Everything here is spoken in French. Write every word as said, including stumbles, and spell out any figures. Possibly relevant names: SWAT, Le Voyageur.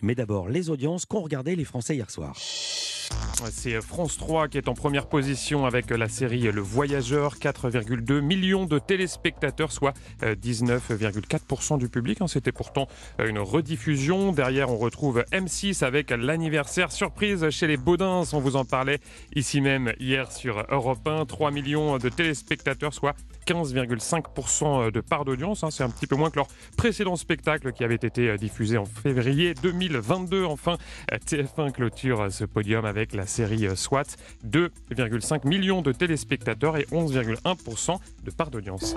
Mais d'abord, les audiences qu'ont regardé les Français hier soir. C'est France trois qui est en première position avec la série Le Voyageur, quatre virgule deux millions de téléspectateurs, soit dix-neuf virgule quatre pour cent du public. C'était pourtant une rediffusion. Derrière, on retrouve M six avec l'anniversaire surprise chez les Baudins. On vous en parlait ici même hier sur Europe un. trois millions de téléspectateurs, soit quinze virgule cinq pour cent de part d'audience. C'est un petit peu moins que leur précédent spectacle qui avait été diffusé en février deux mille vingt-deux. Enfin, T F un clôture ce podium avec la série SWAT, deux virgule cinq millions de téléspectateurs et onze virgule un pour cent de part d'audience.